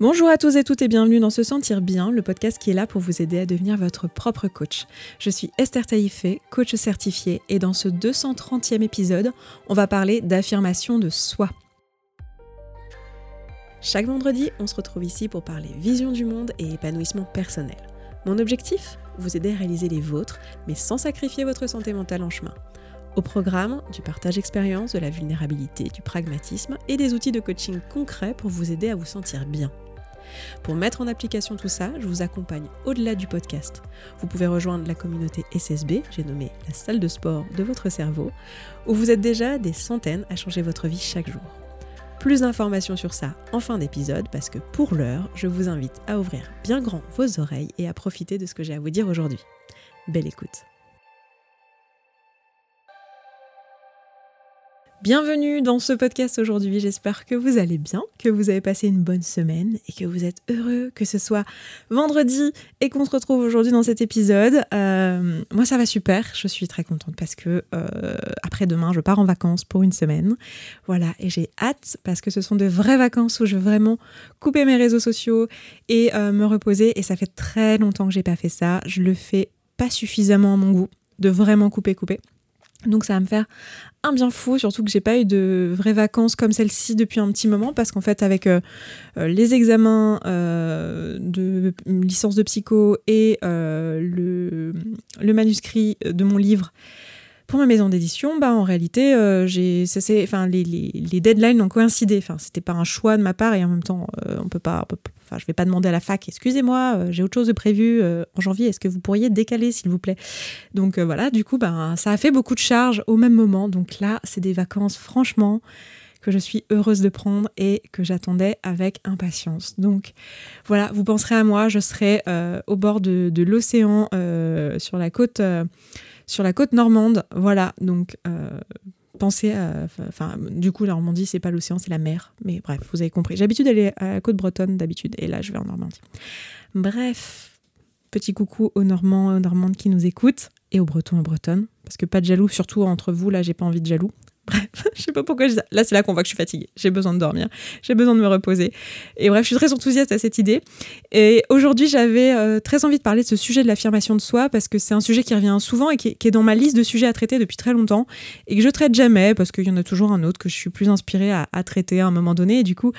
Bonjour à tous et toutes et bienvenue dans Se Sentir Bien, le podcast qui est là pour vous aider à devenir votre propre coach. Je suis Esther Taillifet, coach certifiée, et dans ce 230e épisode, on va parler d'affirmation de soi. Chaque vendredi, on se retrouve ici pour parler vision du monde et épanouissement personnel. Mon objectif ? Vous aider à réaliser les vôtres, mais sans sacrifier votre santé mentale en chemin. Au programme, du partage d'expérience, de la vulnérabilité, du pragmatisme et des outils de coaching concrets pour vous aider à vous sentir bien. Pour mettre en application tout ça, je vous accompagne au-delà du podcast. Vous pouvez rejoindre la communauté SSB, j'ai nommé la salle de sport de votre cerveau, où vous êtes déjà des centaines à changer votre vie chaque jour. Plus d'informations sur ça en fin d'épisode, parce que pour l'heure, je vous invite à ouvrir bien grand vos oreilles et à profiter de ce que j'ai à vous dire aujourd'hui. Belle écoute. Bienvenue dans ce podcast aujourd'hui, j'espère que vous allez bien, que vous avez passé une bonne semaine et que vous êtes heureux, que ce soit vendredi et qu'on se retrouve aujourd'hui dans cet épisode. Moi ça va super, je suis très contente parce que après-demain je pars en vacances pour une semaine, voilà, et j'ai hâte parce que ce sont de vraies vacances où je veux vraiment couper mes réseaux sociaux et me reposer, et ça fait très longtemps que j'ai pas fait ça, je le fais pas suffisamment à mon goût, de vraiment couper. Donc ça va me faire un bien fou, surtout que j'ai pas eu de vraies vacances comme celle-ci depuis un petit moment, parce qu'en fait avec les examens de licence de psycho et le manuscrit de mon livre pour ma maison d'édition, bah en réalité les deadlines ont coïncidé. Enfin c'était pas un choix de ma part, et en même temps je vais pas demander à la fac, excusez-moi, j'ai autre chose de prévu en janvier, est-ce que vous pourriez décaler s'il vous plaît ? Donc voilà, du coup ça a fait beaucoup de charges au même moment. Donc là c'est des vacances franchement que je suis heureuse de prendre et que j'attendais avec impatience. Donc voilà, vous penserez à moi, je serai au bord de l'océan sur la côte normande, voilà, donc pensez à... Enfin, du coup, la Normandie, c'est pas l'océan, c'est la mer, mais bref, vous avez compris. J'ai l'habitude d'aller à la côte bretonne, d'habitude, et là, je vais en Normandie. Bref, petit coucou aux Normands et aux Normandes qui nous écoutent, et aux Bretons et aux Bretonnes, parce que pas de jaloux, surtout entre vous, là, j'ai pas envie de jaloux. Bref, je sais pas pourquoi je dis ça. Là, c'est là qu'on voit que je suis fatiguée. J'ai besoin de dormir. J'ai besoin de me reposer. Et bref, je suis très enthousiaste à cette idée. Et aujourd'hui, j'avais très envie de parler de ce sujet de l'affirmation de soi, parce que c'est un sujet qui revient souvent et qui est dans ma liste de sujets à traiter depuis très longtemps et que je traite jamais, parce qu'il y en a toujours un autre que je suis plus inspirée à traiter à un moment donné. Et du coup,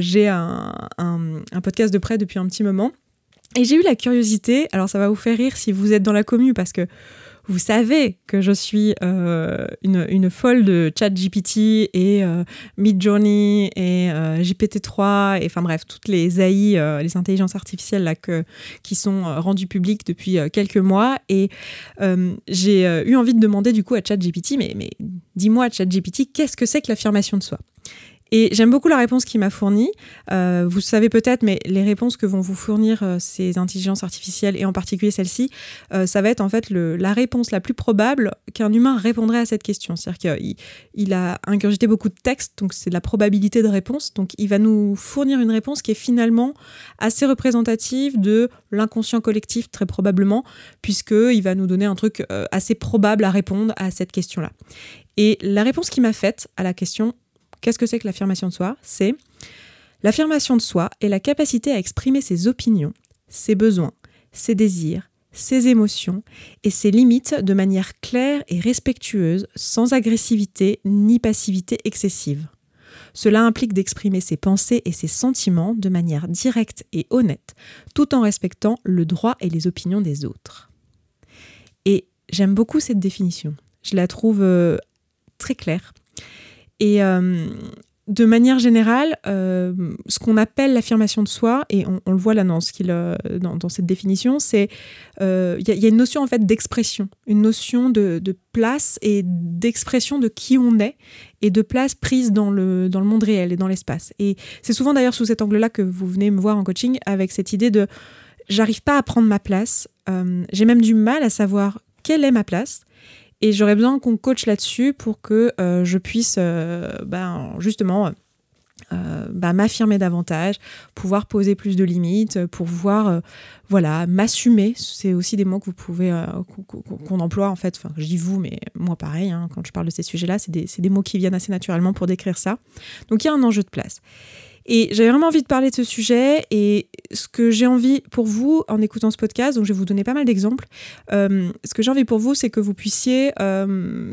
j'ai un podcast de près depuis un petit moment. Et j'ai eu la curiosité, alors ça va vous faire rire si vous êtes dans la commu, parce que vous savez que je suis une folle de ChatGPT et Midjourney et GPT-3 et enfin bref, toutes les AI, les intelligences artificielles là, qui sont rendues publiques depuis quelques mois. Et j'ai eu envie de demander du coup à ChatGPT, mais dis-moi ChatGPT, qu'est-ce que c'est que l'affirmation de soi ? Et j'aime beaucoup la réponse qu'il m'a fournie. Vous savez peut-être, mais les réponses que vont vous fournir ces intelligences artificielles, et en particulier celle-ci, ça va être en fait la réponse la plus probable qu'un humain répondrait à cette question. C'est-à-dire qu'il a ingurgité beaucoup de textes, donc c'est de la probabilité de réponse. Donc il va nous fournir une réponse qui est finalement assez représentative de l'inconscient collectif, très probablement, puisqu'il va nous donner un truc assez probable à répondre à cette question-là. Et la réponse qu'il m'a faite à la question... Qu'est-ce que c'est que l'affirmation de soi ? C'est l'affirmation de soi est la capacité à exprimer ses opinions, ses besoins, ses désirs, ses émotions et ses limites de manière claire et respectueuse, sans agressivité ni passivité excessive. Cela implique d'exprimer ses pensées et ses sentiments de manière directe et honnête, tout en respectant le droit et les opinions des autres. Et j'aime beaucoup cette définition. Je la trouve très claire. Et de manière générale, ce qu'on appelle l'affirmation de soi, et on le voit là dans cette définition, c'est y a une notion en fait d'expression, une notion de place et d'expression de qui on est, et de place prise dans le monde réel et dans l'espace. Et c'est souvent d'ailleurs sous cet angle-là que vous venez me voir en coaching, avec cette idée de « j'arrive pas à prendre ma place », j'ai même du mal à savoir quelle est ma place. Et j'aurais besoin qu'on coache là-dessus pour que je puisse m'affirmer davantage, pouvoir poser plus de limites, pouvoir m'assumer. C'est aussi des mots que vous pouvez qu'on emploie en fait. Enfin, je dis vous, mais moi pareil. Hein, quand je parle de ces sujets-là, c'est des mots qui viennent assez naturellement pour décrire ça. Donc il y a un enjeu de place. Et j'avais vraiment envie de parler de ce sujet, et ce que j'ai envie pour vous en écoutant ce podcast, donc je vais vous donner pas mal d'exemples, ce que j'ai envie pour vous, c'est que vous puissiez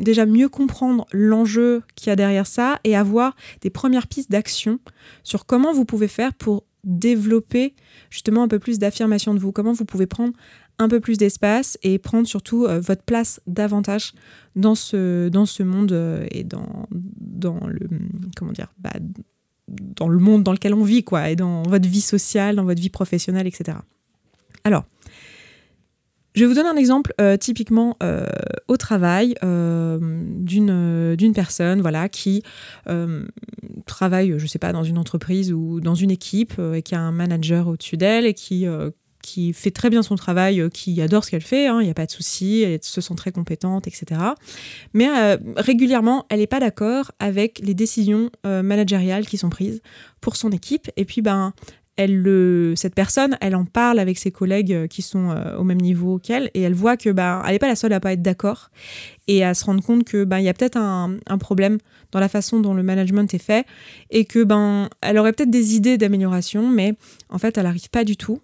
déjà mieux comprendre l'enjeu qu'il y a derrière ça et avoir des premières pistes d'action sur comment vous pouvez faire pour développer justement un peu plus d'affirmation de vous, comment vous pouvez prendre un peu plus d'espace et prendre surtout votre place davantage dans ce monde et dans le, comment dire, dans le monde dans lequel on vit, quoi, et dans votre vie sociale, dans votre vie professionnelle, etc. Alors, je vais vous donner un exemple typiquement au travail d'une personne, voilà, qui travaille, je sais pas, dans une entreprise ou dans une équipe et qui a un manager au-dessus d'elle et qui fait très bien son travail, qui adore ce qu'elle fait, hein, il n'y a pas de souci, elle se sent très compétente, etc. Mais régulièrement, elle n'est pas d'accord avec les décisions managériales qui sont prises pour son équipe. Et puis, cette personne, elle en parle avec ses collègues qui sont au même niveau qu'elle, et elle voit que elle n'est pas la seule à ne pas être d'accord, et à se rendre compte que il y a peut-être un problème dans la façon dont le management est fait, et que elle aurait peut-être des idées d'amélioration, mais en fait, elle n'arrive pas du tout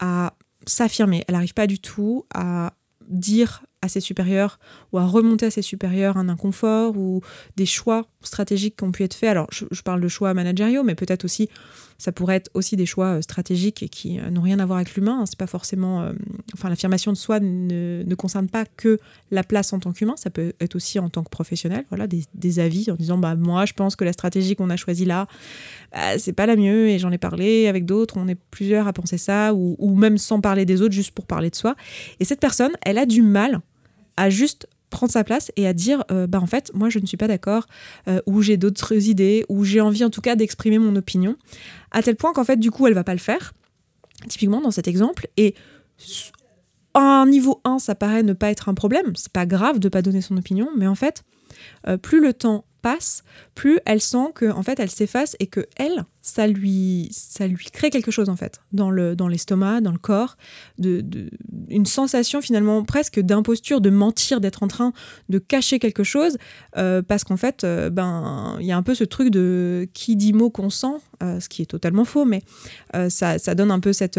à s'affirmer. Elle n'arrive pas du tout à dire à ses supérieurs ou à remonter à ses supérieurs un inconfort ou des choix stratégiques qui ont pu être faits. Alors, je parle de choix managériaux, mais peut-être aussi, ça pourrait être aussi des choix stratégiques et qui n'ont rien à voir avec l'humain. C'est pas forcément... l'affirmation de soi ne concerne pas que la place en tant qu'humain, ça peut être aussi en tant que professionnel, voilà, des avis en disant, moi, je pense que la stratégie qu'on a choisie là, c'est pas la mieux, et j'en ai parlé avec d'autres, on est plusieurs à penser ça, ou même sans parler des autres, juste pour parler de soi. Et cette personne, elle a du mal à juste prendre sa place et à dire en fait, moi je ne suis pas d'accord, ou j'ai d'autres idées, ou j'ai envie en tout cas d'exprimer mon opinion, à tel point qu'en fait du coup elle va pas le faire, typiquement dans cet exemple, et à un niveau 1 ça paraît ne pas être un problème, c'est pas grave de pas donner son opinion, mais en fait plus le temps passe, plus elle sent que en fait elle s'efface et que elle, ça lui crée quelque chose en fait dans l'estomac, dans le corps, une sensation finalement presque d'imposture, de mentir, d'être en train de cacher quelque chose, parce qu'en fait il y a un peu ce truc de qui dit mot consent, ce qui est totalement faux, mais ça donne un peu cette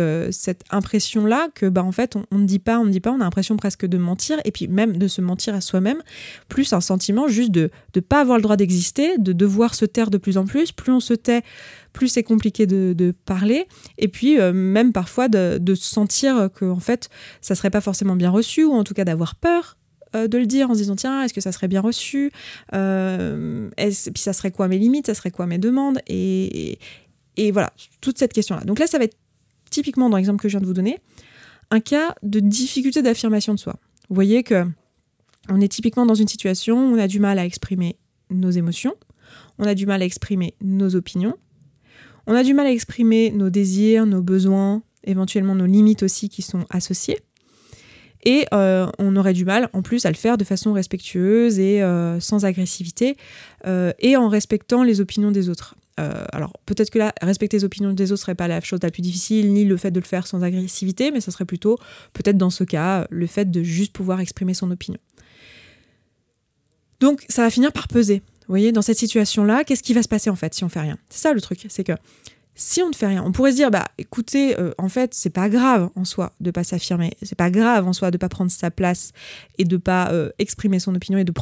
impression là que en fait on ne dit pas, on a l'impression presque de mentir, et puis même de se mentir à soi-même, plus un sentiment juste de ne pas avoir le droit d'exister, de devoir se taire de plus en plus. Plus on se tait, plus c'est compliqué de parler, et puis même parfois de sentir que en fait ça serait pas forcément bien reçu, ou en tout cas d'avoir peur de le dire en se disant tiens, est-ce que ça serait bien reçu, puis ça serait quoi mes limites, ça serait quoi mes demandes, et voilà, toute cette question là. Donc là ça va être typiquement, dans l'exemple que je viens de vous donner, un cas de difficulté d'affirmation de soi. Vous voyez que on est typiquement dans une situation où on a du mal à exprimer nos émotions, on a du mal à exprimer nos opinions, on a du mal à exprimer nos désirs, nos besoins, éventuellement nos limites aussi qui sont associées. Et on aurait du mal en plus à le faire de façon respectueuse et sans agressivité, et en respectant les opinions des autres. Alors peut-être que là, respecter les opinions des autres serait pas la chose la plus difficile, ni le fait de le faire sans agressivité, mais ça serait plutôt, peut-être dans ce cas, le fait de juste pouvoir exprimer son opinion. Donc ça va finir par peser. Vous voyez, dans cette situation-là, qu'est-ce qui va se passer en fait si on fait rien ? C'est ça le truc, c'est que si on ne fait rien, on pourrait se dire écoutez, en fait, c'est pas grave en soi de pas s'affirmer, c'est pas grave en soi de pas prendre sa place et de pas exprimer son opinion et de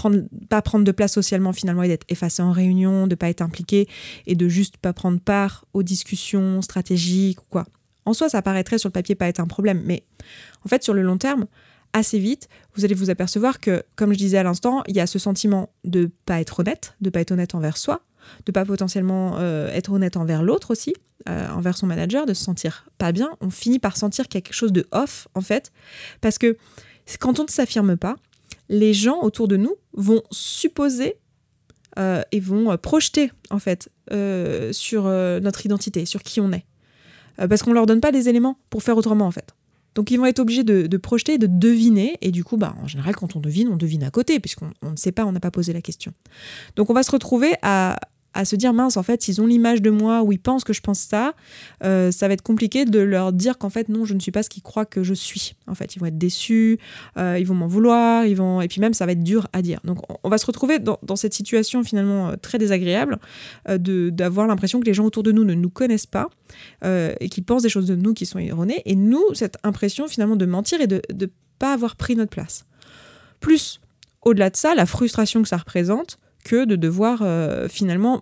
pas prendre de place socialement finalement, et d'être effacé en réunion, de pas être impliqué et de juste pas prendre part aux discussions stratégiques ou quoi. En soi, ça paraîtrait sur le papier pas être un problème, mais en fait, sur le long terme, assez vite, vous allez vous apercevoir que, comme je disais à l'instant, il y a ce sentiment de pas être honnête, envers soi, de pas potentiellement être honnête envers l'autre aussi, envers son manager, de se sentir pas bien. On finit par sentir qu'il y a quelque chose de off, en fait, parce que quand on ne s'affirme pas, les gens autour de nous vont supposer et vont projeter, en fait, sur notre identité, sur qui on est. Parce qu'on leur donne pas les éléments pour faire autrement, en fait. Donc ils vont être obligés de projeter, de deviner, et du coup, en général, quand on devine à côté, puisqu'on ne sait pas, on n'a pas posé la question. Donc on va se retrouver à à se dire mince, en fait ils ont l'image de moi ou ils pensent que je pense ça, ça va être compliqué de leur dire qu'en fait non, je ne suis pas ce qu'ils croient que je suis. En fait ils vont être déçus, ils vont m'en vouloir, et puis même ça va être dur à dire. Donc on va se retrouver dans cette situation finalement très désagréable d'avoir l'impression que les gens autour de nous ne nous connaissent pas et qu'ils pensent des choses de nous qui sont erronées, et nous cette impression finalement de mentir et de ne pas avoir pris notre place. Plus au-delà de ça, la frustration que ça représente que de devoir finalement,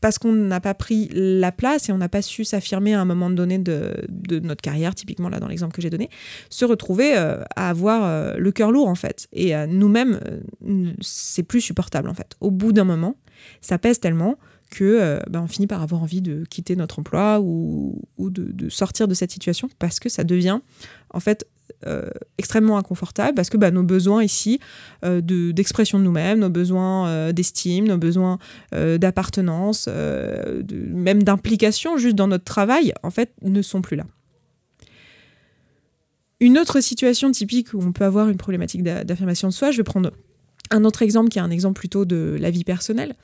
parce qu'on n'a pas pris la place et on n'a pas su s'affirmer à un moment donné de notre carrière, typiquement là dans l'exemple que j'ai donné, se retrouver à avoir le cœur lourd en fait. Et nous-mêmes, c'est plus supportable en fait. Au bout d'un moment, ça pèse tellement que on finit par avoir envie de quitter notre emploi ou de sortir de cette situation, parce que ça devient en fait extrêmement inconfortable, parce que nos besoins ici d'expression de nous-mêmes, nos besoins d'estime, nos besoins d'appartenance, même d'implication juste dans notre travail, en fait, ne sont plus là. Une autre situation typique où on peut avoir une problématique d'affirmation de soi, je vais prendre un autre exemple qui est un exemple plutôt de la vie personnelle.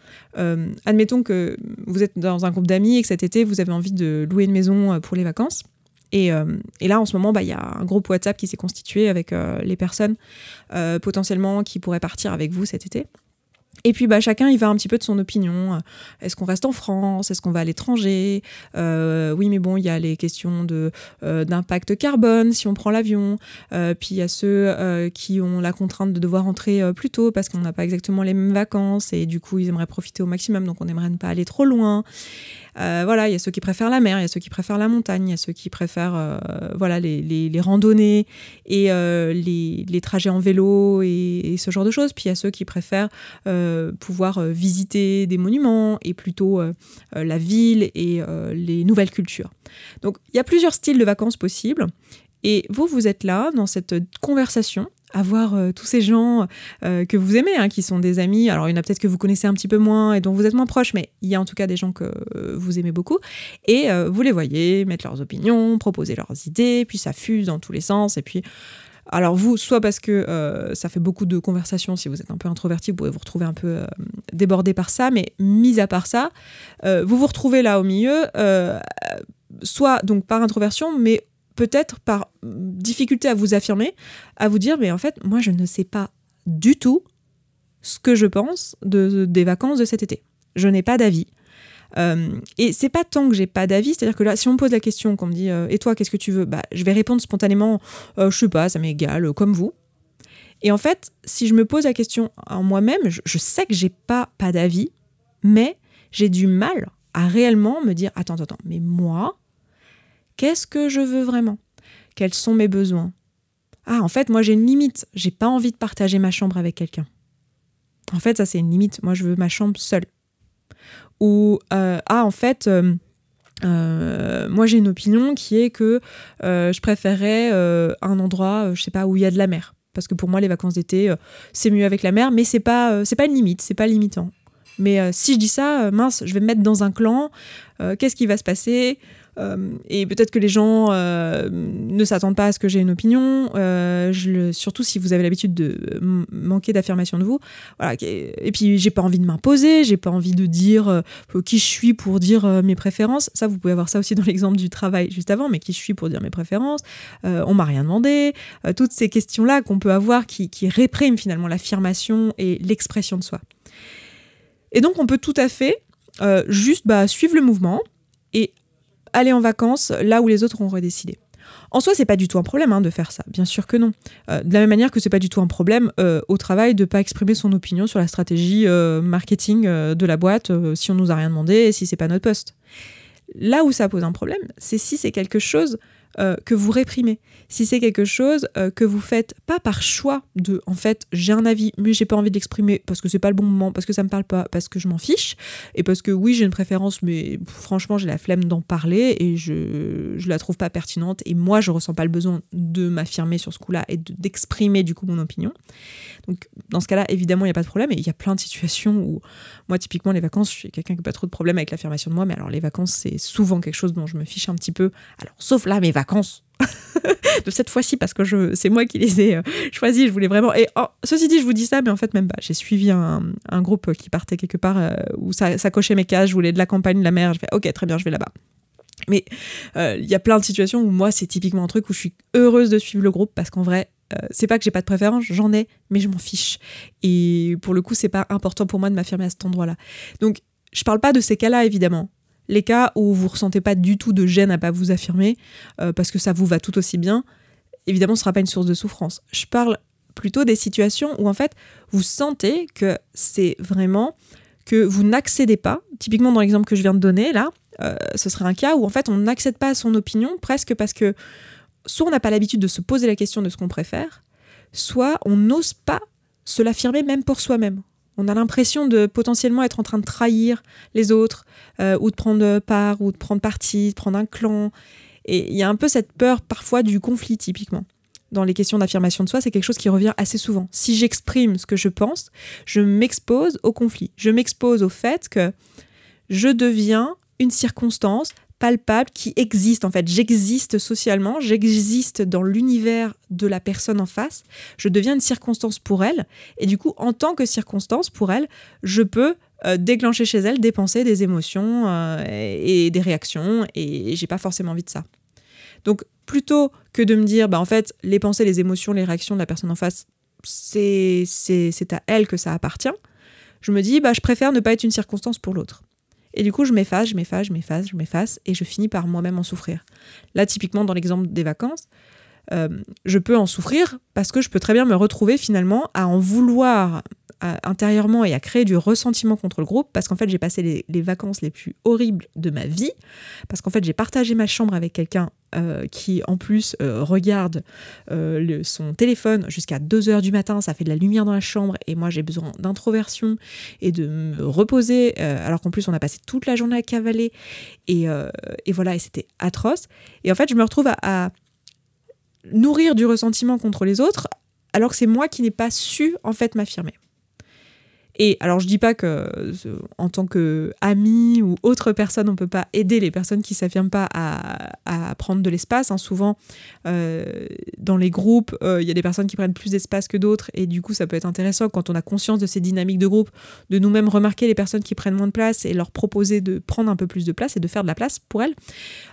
Admettons que vous êtes dans un groupe d'amis et que cet été, vous avez envie de louer une maison pour les vacances. Et là, en ce moment, il y a un groupe WhatsApp qui s'est constitué avec les personnes potentiellement qui pourraient partir avec vous cet été. Et puis, chacun, il va un petit peu de son opinion. Est-ce qu'on reste en France ? Est-ce qu'on va à l'étranger ? Oui, mais bon, il y a les questions d'impact carbone si on prend l'avion. Puis, il y a ceux qui ont la contrainte de devoir rentrer plus tôt parce qu'on n'a pas exactement les mêmes vacances. Et du coup, ils aimeraient profiter au maximum. Donc, on aimerait ne pas aller trop loin. Voilà, il y a ceux qui préfèrent la mer. Il y a ceux qui préfèrent la montagne. Il y a ceux qui préfèrent les randonnées et les trajets en vélo et ce genre de choses. Puis, il y a ceux qui préfèrent pouvoir visiter des monuments et plutôt la ville et les nouvelles cultures. Donc il y a plusieurs styles de vacances possibles et vous êtes là dans cette conversation à voir tous ces gens que vous aimez, qui sont des amis. Alors il y en a peut-être que vous connaissez un petit peu moins et dont vous êtes moins proche, mais il y a en tout cas des gens que vous aimez beaucoup et vous les voyez mettre leurs opinions, proposer leurs idées, puis ça fuse dans tous les sens et puis... Alors vous, soit parce que ça fait beaucoup de conversations, si vous êtes un peu introverti, vous pouvez vous retrouver un peu débordé par ça, mais mis à part ça, vous vous retrouvez là au milieu, soit donc par introversion, mais peut-être par difficulté à vous affirmer, à vous dire, mais en fait, moi je ne sais pas du tout ce que je pense des vacances de cet été. Je n'ai pas d'avis. Et c'est pas tant que j'ai pas d'avis, c'est-à-dire que là, si on me pose la question, qu'on me dit et toi, qu'est-ce que tu veux ? Je vais répondre spontanément, je sais pas, ça m'est égal, comme vous. Et en fait, si je me pose la question en moi-même, je sais que j'ai pas d'avis, mais j'ai du mal à réellement me dire attends, mais moi, qu'est-ce que je veux vraiment ? Quels sont mes besoins ? Ah, en fait, moi j'ai une limite, j'ai pas envie de partager ma chambre avec quelqu'un. En fait, ça c'est une limite, moi je veux ma chambre seule. Ou moi j'ai une opinion qui est que je préférerais un endroit, je sais pas, où il y a de la mer, parce que pour moi les vacances d'été c'est mieux avec la mer, mais c'est pas une limite, c'est pas limitant. Mais si je dis ça, mince, je vais me mettre dans un clan. Qu'est-ce qui va se passer ? Et peut-être que les gens ne s'attendent pas à ce que j'ai une opinion, surtout si vous avez l'habitude de manquer d'affirmation de vous. Voilà. Et puis j'ai pas envie de m'imposer, j'ai pas envie de dire qui je suis pour dire mes préférences. Ça, vous pouvez avoir ça aussi dans l'exemple du travail juste avant, mais qui je suis pour dire mes préférences, on m'a rien demandé, toutes ces questions-là qu'on peut avoir qui répriment finalement l'affirmation et l'expression de soi. Et donc on peut tout à fait juste suivre le mouvement et aller en vacances là où les autres auraient décidé. En soi, c'est pas du tout un problème de faire ça, bien sûr que non. De la même manière que c'est pas du tout un problème au travail de pas exprimer son opinion sur la stratégie marketing de la boîte si on nous a rien demandé et si c'est pas notre poste. Là où ça pose un problème, c'est si c'est quelque chose que vous réprimez, si c'est quelque chose que vous faites pas par choix de en fait j'ai un avis mais j'ai pas envie de l'exprimer parce que c'est pas le bon moment, parce que ça me parle pas, parce que je m'en fiche et parce que oui j'ai une préférence mais franchement j'ai la flemme d'en parler et je la trouve pas pertinente et moi je ressens pas le besoin de m'affirmer sur ce coup-là et d'exprimer du coup mon opinion. Donc dans ce cas-là évidemment il y a pas de problème et il y a plein de situations où moi typiquement les vacances je suis quelqu'un qui a pas trop de problème avec l'affirmation de moi, mais alors les vacances c'est souvent quelque chose dont je me fiche un petit peu, alors sauf là mes vacances vacances de cette fois-ci, parce que c'est moi qui les ai choisis, je voulais vraiment. Et ceci dit, je vous dis ça, mais en fait, même pas. J'ai suivi un groupe qui partait quelque part où ça cochait mes cases. Je voulais de la campagne, de la mer. Je fais ok, très bien, je vais là-bas. Mais il y a plein de situations où moi, c'est typiquement un truc où je suis heureuse de suivre le groupe, parce qu'en vrai, c'est pas que j'ai pas de préférence, j'en ai, mais je m'en fiche. Et pour le coup, c'est pas important pour moi de m'affirmer à cet endroit-là. Donc, je parle pas de ces cas-là, évidemment. Les cas où vous ne ressentez pas du tout de gêne à ne pas vous affirmer, parce que ça vous va tout aussi bien, évidemment, ce ne sera pas une source de souffrance. Je parle plutôt des situations où, en fait, vous sentez que c'est vraiment que vous n'accédez pas. Typiquement, dans l'exemple que je viens de donner, là, ce serait un cas où, en fait, on n'accède pas à son opinion, presque parce que soit on n'a pas l'habitude de se poser la question de ce qu'on préfère, soit on n'ose pas se l'affirmer même pour soi-même. On a l'impression de potentiellement être en train de trahir les autres, ou de prendre part, ou de prendre parti, de prendre un clan. Et il y a un peu cette peur parfois du conflit, typiquement. Dans les questions d'affirmation de soi, c'est quelque chose qui revient assez souvent. Si j'exprime ce que je pense, je m'expose au conflit. Je m'expose au fait que je deviens une circonstance palpable qui existe. En fait, j'existe socialement, j'existe dans l'univers de la personne en face, je deviens une circonstance pour elle, et du coup, en tant que circonstance pour elle, je peux déclencher chez elle des pensées, des émotions et des réactions, et j'ai pas forcément envie de ça. Donc, plutôt que de me dire, bah, en fait, les pensées, les émotions, les réactions de la personne en face, c'est à elle que ça appartient, je me dis, bah, je préfère ne pas être une circonstance pour l'autre. Et du coup, je m'efface, et je finis par moi-même en souffrir. Là, typiquement, dans l'exemple des vacances, je peux en souffrir parce que je peux très bien me retrouver finalement à en vouloir intérieurement et à créer du ressentiment contre le groupe, parce qu'en fait, j'ai passé les vacances les plus horribles de ma vie, parce qu'en fait, j'ai partagé ma chambre avec quelqu'un qui, en plus, regarde son téléphone jusqu'à 2h du matin, ça fait de la lumière dans la chambre, et moi, j'ai besoin d'introversion et de me reposer, alors qu'en plus, on a passé toute la journée à cavaler, et voilà, et c'était atroce. Et en fait, je me retrouve à nourrir du ressentiment contre les autres, alors que c'est moi qui n'ai pas su, en fait, m'affirmer. Et alors, je dis pas que en tant qu'ami ou autre personne, on peut pas aider les personnes qui s'affirment pas à prendre de l'espace. Hein. Souvent, dans les groupes, il y a des personnes qui prennent plus d'espace que d'autres, et du coup, ça peut être intéressant, quand on a conscience de ces dynamiques de groupe, de nous-mêmes remarquer les personnes qui prennent moins de place et leur proposer de prendre un peu plus de place et de faire de la place pour elles.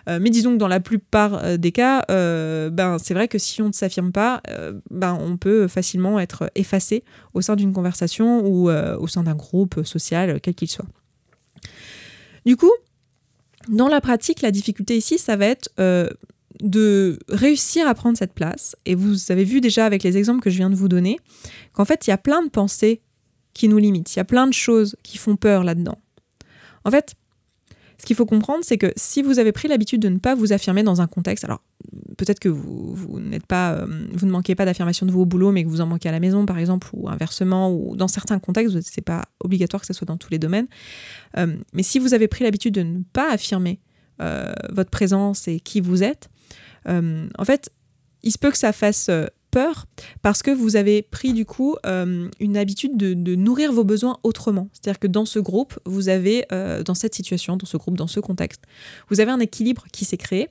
Mais disons que dans la plupart des cas, c'est vrai que si on ne s'affirme pas, on peut facilement être effacé au sein d'une conversation ou au sein d'un groupe social, quel qu'il soit. Du coup, dans la pratique, la difficulté ici, ça va être de réussir à prendre cette place. Et vous avez vu déjà avec les exemples que je viens de vous donner, qu'en fait, il y a plein de pensées qui nous limitent. Il y a plein de choses qui font peur là-dedans. En fait, ce qu'il faut comprendre, c'est que si vous avez pris l'habitude de ne pas vous affirmer dans un contexte, alors peut-être que vous ne manquez pas d'affirmation de vous au boulot, mais que vous en manquez à la maison, par exemple, ou inversement, ou dans certains contextes, c'est pas obligatoire que ce soit dans tous les domaines. Mais si vous avez pris l'habitude de ne pas affirmer votre présence et qui vous êtes, en fait, il se peut que ça fasse peur, parce que vous avez pris du coup une habitude de nourrir vos besoins autrement. C'est-à-dire que dans ce groupe, vous avez, dans cette situation, dans ce groupe, dans ce contexte, vous avez un équilibre qui s'est créé,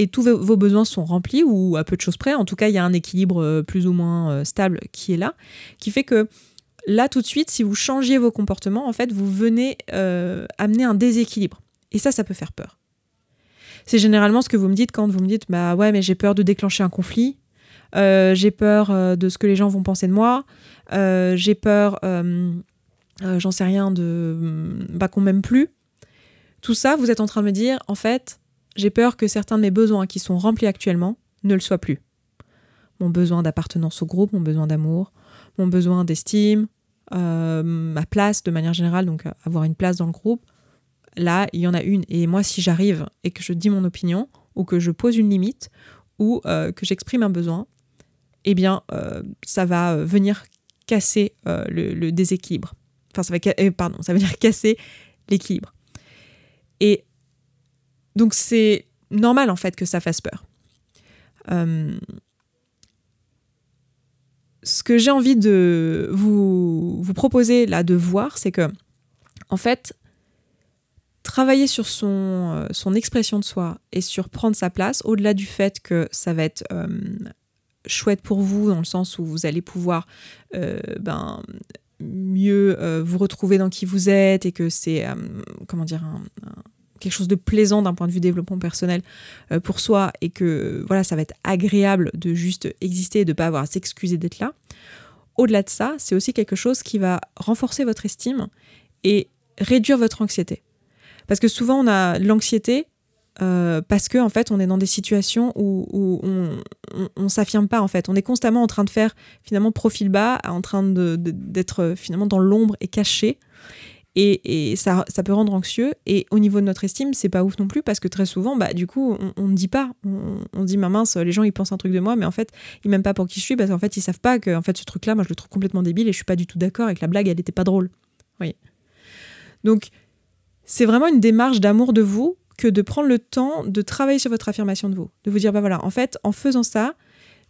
et tous vos besoins sont remplis, ou à peu de choses près. En tout cas, il y a un équilibre plus ou moins stable qui est là, qui fait que là, tout de suite, si vous changiez vos comportements, en fait, vous venez amener un déséquilibre. Et ça peut faire peur. C'est généralement ce que vous me dites quand vous me dites « Bah ouais, mais j'ai peur de déclencher un conflit. » j'ai peur de ce que les gens vont penser de moi, j'ai peur, j'en sais rien, qu'on m'aime plus. Tout ça, vous êtes en train de me dire, en fait, j'ai peur que certains de mes besoins qui sont remplis actuellement ne le soient plus. Mon besoin d'appartenance au groupe, mon besoin d'amour, mon besoin d'estime, ma place de manière générale, donc avoir une place dans le groupe, là, il y en a une. Et moi, si j'arrive et que je dis mon opinion, ou que je pose une limite, ou que j'exprime un besoin, eh bien, ça va venir casser le déséquilibre. Enfin, ça va venir casser l'équilibre. Et donc, c'est normal, en fait, que ça fasse peur. Ce que j'ai envie de vous proposer, là, de voir, c'est que, en fait, travailler sur son expression de soi et sur prendre sa place, au-delà du fait que ça va être chouette pour vous, dans le sens où vous allez pouvoir mieux vous retrouver dans qui vous êtes, et que c'est quelque chose de plaisant d'un point de vue développement personnel pour soi, et que voilà, ça va être agréable de juste exister et de ne pas avoir à s'excuser d'être là. Au-delà de ça, c'est aussi quelque chose qui va renforcer votre estime et réduire votre anxiété. Parce que souvent, on a l'anxiété parce qu'en fait, on est dans des situations où on ne s'affirme pas, en fait. On est constamment en train de faire, finalement, profil bas, en train d'être, finalement, dans l'ombre et caché. Et ça peut rendre anxieux. Et au niveau de notre estime, c'est pas ouf non plus, parce que très souvent, du coup, on ne dit pas. On dit, mince, les gens, ils pensent un truc de moi, mais en fait, ils m'aiment pas pour qui je suis, parce qu'en fait, ils savent pas que en fait, ce truc-là, moi, je le trouve complètement débile et je suis pas du tout d'accord, et que la blague, elle n'était pas drôle. Oui. Donc, c'est vraiment une démarche d'amour de vous que de prendre le temps de travailler sur votre affirmation de vous. De vous dire, voilà, en fait, en faisant ça,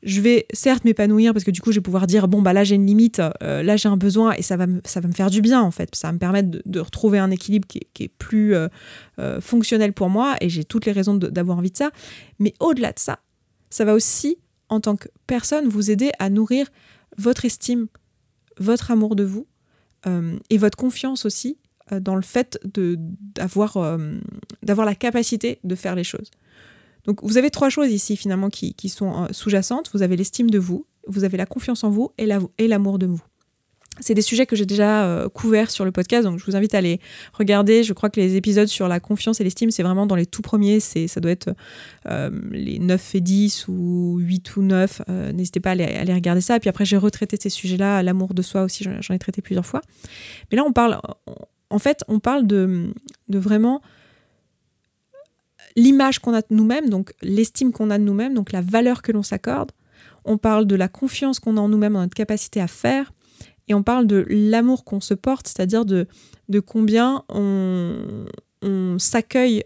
je vais certes m'épanouir, parce que du coup, je vais pouvoir dire, là, j'ai une limite, là, j'ai un besoin, et ça va me faire du bien, en fait. Ça va me permettre de retrouver un équilibre qui est plus fonctionnel pour moi, et j'ai toutes les raisons d'avoir envie de ça. Mais au-delà de ça, ça va aussi, en tant que personne, vous aider à nourrir votre estime, votre amour de vous, et votre confiance aussi, dans le fait d'avoir la capacité de faire les choses. Donc vous avez trois choses ici finalement qui sont sous-jacentes. Vous avez l'estime de vous, vous avez la confiance en vous et l'amour de vous. C'est des sujets que j'ai déjà couverts sur le podcast, donc je vous invite à les regarder. Je crois que les épisodes sur la confiance et l'estime, c'est vraiment dans les tout premiers, ça doit être les 9 et 10 ou 8 ou 9, n'hésitez pas à aller regarder ça. Et puis après, j'ai retraité ces sujets-là, l'amour de soi aussi, j'en ai traité plusieurs fois. Mais là, on parle de vraiment l'image qu'on a de nous-mêmes, donc l'estime qu'on a de nous-mêmes, donc la valeur que l'on s'accorde. On parle de la confiance qu'on a en nous-mêmes, en notre capacité à faire. Et on parle de l'amour qu'on se porte, c'est-à-dire de combien on s'accueille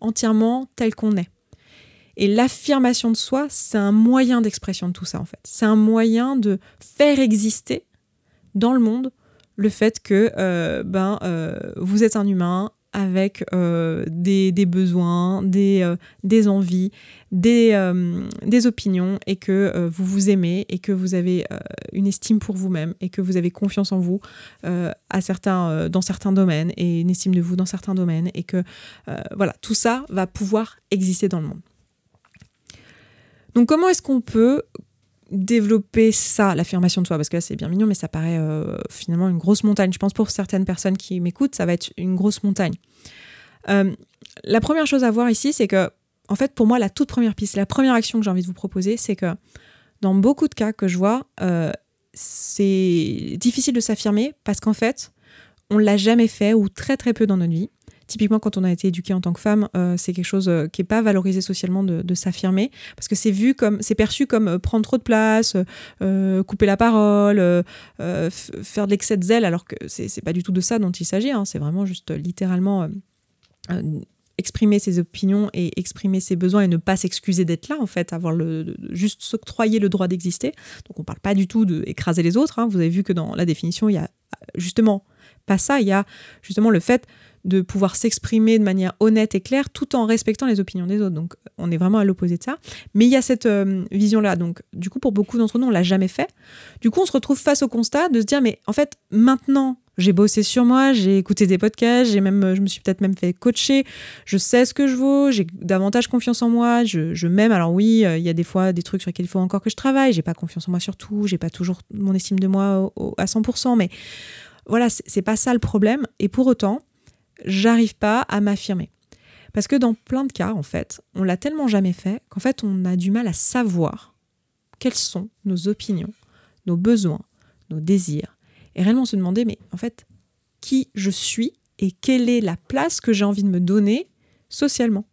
entièrement tel qu'on est. Et l'affirmation de soi, c'est un moyen d'expression de tout ça, en fait. C'est un moyen de faire exister dans le monde le fait que vous êtes un humain avec des besoins, des envies, des opinions, et que vous vous aimez, et que vous avez une estime pour vous-même, et que vous avez confiance en vous dans certains domaines, et une estime de vous dans certains domaines, et que tout ça va pouvoir exister dans le monde. Donc comment est-ce qu'on peut développer ça, l'affirmation de soi, parce que là c'est bien mignon, mais ça paraît finalement une grosse montagne. Je pense pour certaines personnes qui m'écoutent, ça va être une grosse montagne. La première chose à voir ici, c'est que, en fait, pour moi, la toute première piste, la première action que j'ai envie de vous proposer, c'est que dans beaucoup de cas que je vois, c'est difficile de s'affirmer parce qu'en fait, on l'a jamais fait, ou très très peu dans notre vie. Typiquement, quand on a été éduqué en tant que femme, c'est quelque chose qui n'est pas valorisé socialement de s'affirmer, parce que c'est perçu comme prendre trop de place, couper la parole, faire de l'excès de zèle, alors que c'est pas du tout de ça dont il s'agit. C'est vraiment juste littéralement exprimer ses opinions et exprimer ses besoins, et ne pas s'excuser d'être là, en fait, juste s'octroyer le droit d'exister. Donc on parle pas du tout d'écraser les autres. Vous avez vu que dans la définition, il y a justement pas ça, il y a justement le fait de pouvoir s'exprimer de manière honnête et claire, tout en respectant les opinions des autres. Donc on est vraiment à l'opposé de ça. Mais il y a cette vision-là. Donc du coup, pour beaucoup d'entre nous, on l'a jamais fait. Du coup, on se retrouve face au constat de se dire, mais en fait, maintenant, j'ai bossé sur moi, j'ai écouté des podcasts, je me suis peut-être même fait coacher, je sais ce que je vaux, j'ai davantage confiance en moi, je m'aime. Alors oui, il y a des fois des trucs sur lesquels il faut encore que je travaille, j'ai pas confiance en moi sur tout, j'ai pas toujours mon estime de moi à 100%, mais voilà, c'est pas ça le problème. Et pour autant, j'arrive pas à m'affirmer. Parce que dans plein de cas, en fait, on l'a tellement jamais fait qu'en fait, on a du mal à savoir quelles sont nos opinions, nos besoins, nos désirs. Et réellement se demander, mais en fait, qui je suis et quelle est la place que j'ai envie de me donner socialement ?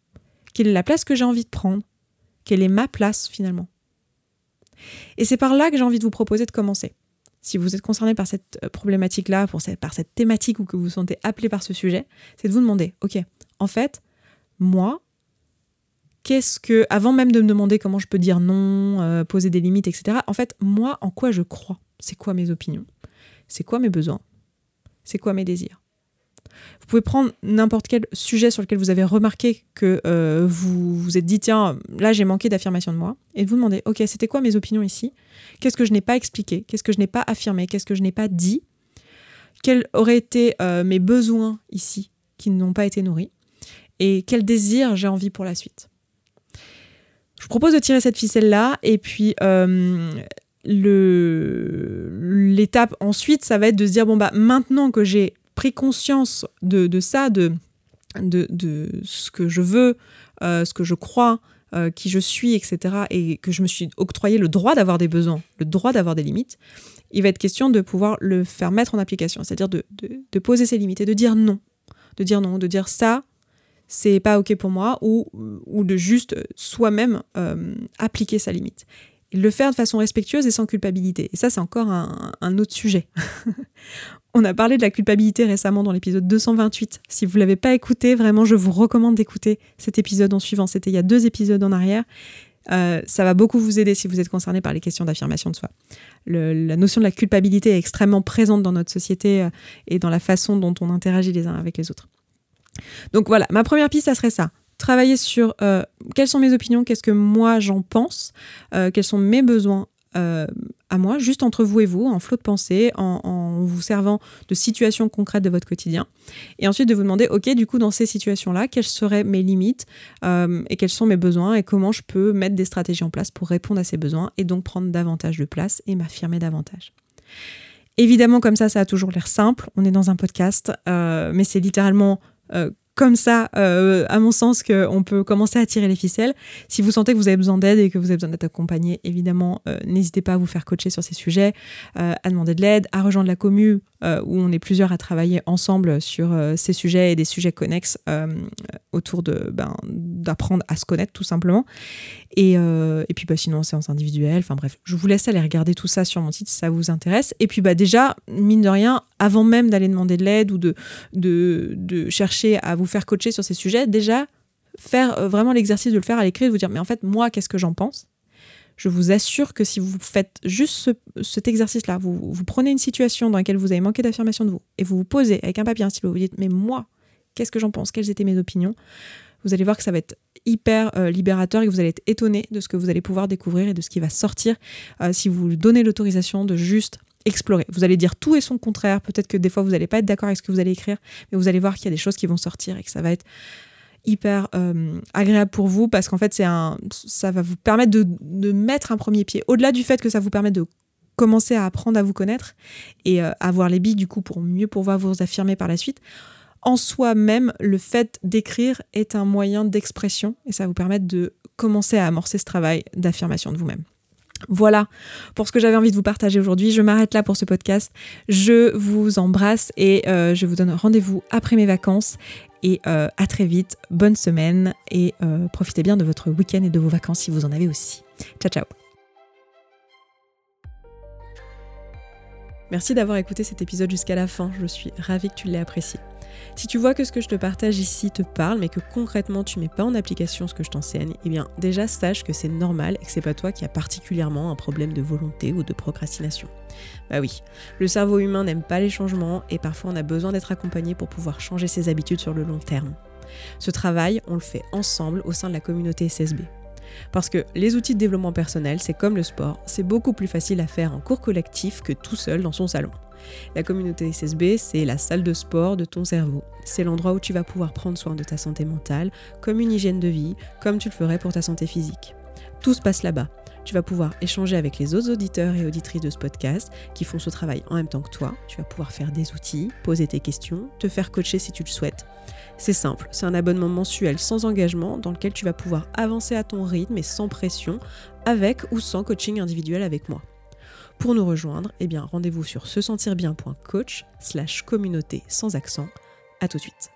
Quelle est la place que j'ai envie de prendre ? Quelle est ma place finalement ? Et c'est par là que j'ai envie de vous proposer de commencer. Si vous êtes concerné par cette problématique-là, par cette thématique, ou que vous vous sentez appelé par ce sujet, c'est de vous demander, ok, en fait, moi, avant même de me demander comment je peux dire non, poser des limites, etc., en fait, moi, en quoi je crois ? C'est quoi mes opinions ? C'est quoi mes besoins ? C'est quoi mes désirs ? Vous pouvez prendre n'importe quel sujet sur lequel vous avez remarqué que vous vous êtes dit « Tiens, là, j'ai manqué d'affirmation de moi » et vous demander « Ok, c'était quoi mes opinions ici ? Qu'est-ce que je n'ai pas expliqué ? Qu'est-ce que je n'ai pas affirmé ? Qu'est-ce que je n'ai pas dit ? Quels auraient été mes besoins ici qui n'ont pas été nourris ? Et quel désir j'ai envie pour la suite ?» Je vous propose de tirer cette ficelle-là et puis... L'étape ensuite, ça va être de se dire bon bah maintenant que j'ai pris conscience de ça, de ce que je veux, ce que je crois, qui je suis, etc., et que je me suis octroyé le droit d'avoir des besoins, le droit d'avoir des limites, il va être question de pouvoir le faire mettre en application, c'est-à-dire de poser ses limites et de dire non, de dire ça c'est pas ok pour moi, ou de juste soi-même appliquer sa limite. Le faire de façon respectueuse et sans culpabilité. Et ça, c'est encore un autre sujet. On a parlé de la culpabilité récemment dans l'épisode 228. Si vous ne l'avez pas écouté, vraiment, je vous recommande d'écouter cet épisode en suivant. C'était il y a 2 épisodes en arrière. Ça va beaucoup vous aider si vous êtes concerné par les questions d'affirmation de soi. La notion de la culpabilité est extrêmement présente dans notre société et dans la façon dont on interagit les uns avec les autres. Donc voilà, ma première piste, ça serait ça. Travailler sur quelles sont mes opinions, qu'est-ce que moi j'en pense, quels sont mes besoins à moi, juste entre vous et vous, en flot de pensée, en vous servant de situations concrètes de votre quotidien. Et ensuite de vous demander, ok, du coup, dans ces situations-là, quelles seraient mes limites et quels sont mes besoins et comment je peux mettre des stratégies en place pour répondre à ces besoins et donc prendre davantage de place et m'affirmer davantage. Évidemment, comme ça, ça a toujours l'air simple. On est dans un podcast, mais c'est littéralement... comme ça, à mon sens, qu'on peut commencer à tirer les ficelles. Si vous sentez que vous avez besoin d'aide et que vous avez besoin d'être accompagné, évidemment, n'hésitez pas à vous faire coacher sur ces sujets, à demander de l'aide, à rejoindre la commu où on est plusieurs à travailler ensemble sur ces sujets et des sujets connexes autour de, d'apprendre à se connaître, tout simplement. Et puis, sinon, en séance individuelle. Enfin bref, je vous laisse aller regarder tout ça sur mon site si ça vous intéresse. Et puis, déjà, mine de rien, avant même d'aller demander de l'aide ou de chercher à vous faire coacher sur ces sujets, déjà faire vraiment l'exercice de le faire à l'écrit, de vous dire mais en fait moi qu'est-ce que j'en pense. Je vous assure que si vous faites juste cet exercice-là, vous prenez une situation dans laquelle vous avez manqué d'affirmation de vous et vous vous posez avec un papier, un stylo, vous dites mais moi qu'est-ce que j'en pense, quelles étaient mes opinions, vous allez voir que ça va être hyper libérateur et vous allez être étonné de ce que vous allez pouvoir découvrir et de ce qui va sortir si vous donnez l'autorisation de juste explorer. Vous allez dire tout et son contraire, peut-être que des fois vous n'allez pas être d'accord avec ce que vous allez écrire, mais vous allez voir qu'il y a des choses qui vont sortir et que ça va être hyper agréable pour vous parce qu'en fait ça va vous permettre de mettre un premier pied. Au-delà du fait que ça vous permet de commencer à apprendre à vous connaître et avoir les billes du coup pour mieux pouvoir vous affirmer par la suite, en soi-même, le fait d'écrire est un moyen d'expression et ça va vous permettre de commencer à amorcer ce travail d'affirmation de vous-même. Voilà pour ce que j'avais envie de vous partager aujourd'hui. Je m'arrête là pour ce podcast. Je vous embrasse et je vous donne rendez-vous après mes vacances. Et à très vite. Bonne semaine et profitez bien de votre week-end et de vos vacances si vous en avez aussi. Ciao, ciao. Merci d'avoir écouté cet épisode jusqu'à la fin. Je suis ravie que tu l'aies apprécié. Si tu vois que ce que je te partage ici te parle, mais que concrètement tu mets pas en application ce que je t'enseigne, eh bien déjà sache que c'est normal et que c'est pas toi qui as particulièrement un problème de volonté ou de procrastination. Bah oui, le cerveau humain n'aime pas les changements et parfois on a besoin d'être accompagné pour pouvoir changer ses habitudes sur le long terme. Ce travail, on le fait ensemble au sein de la communauté SSB. Parce que les outils de développement personnel, c'est comme le sport, c'est beaucoup plus facile à faire en cours collectif que tout seul dans son salon. La communauté SSB, c'est la salle de sport de ton cerveau. C'est l'endroit où tu vas pouvoir prendre soin de ta santé mentale, comme une hygiène de vie, comme tu le ferais pour ta santé physique. Tout se passe là-bas. Tu vas pouvoir échanger avec les autres auditeurs et auditrices de ce podcast qui font ce travail en même temps que toi. Tu vas pouvoir faire des outils, poser tes questions, te faire coacher si tu le souhaites. C'est simple, c'est un abonnement mensuel sans engagement dans lequel tu vas pouvoir avancer à ton rythme et sans pression, avec ou sans coaching individuel avec moi. Pour nous rejoindre, rendez-vous sur sesentirBien.coach/communauté sans accent. À tout de suite.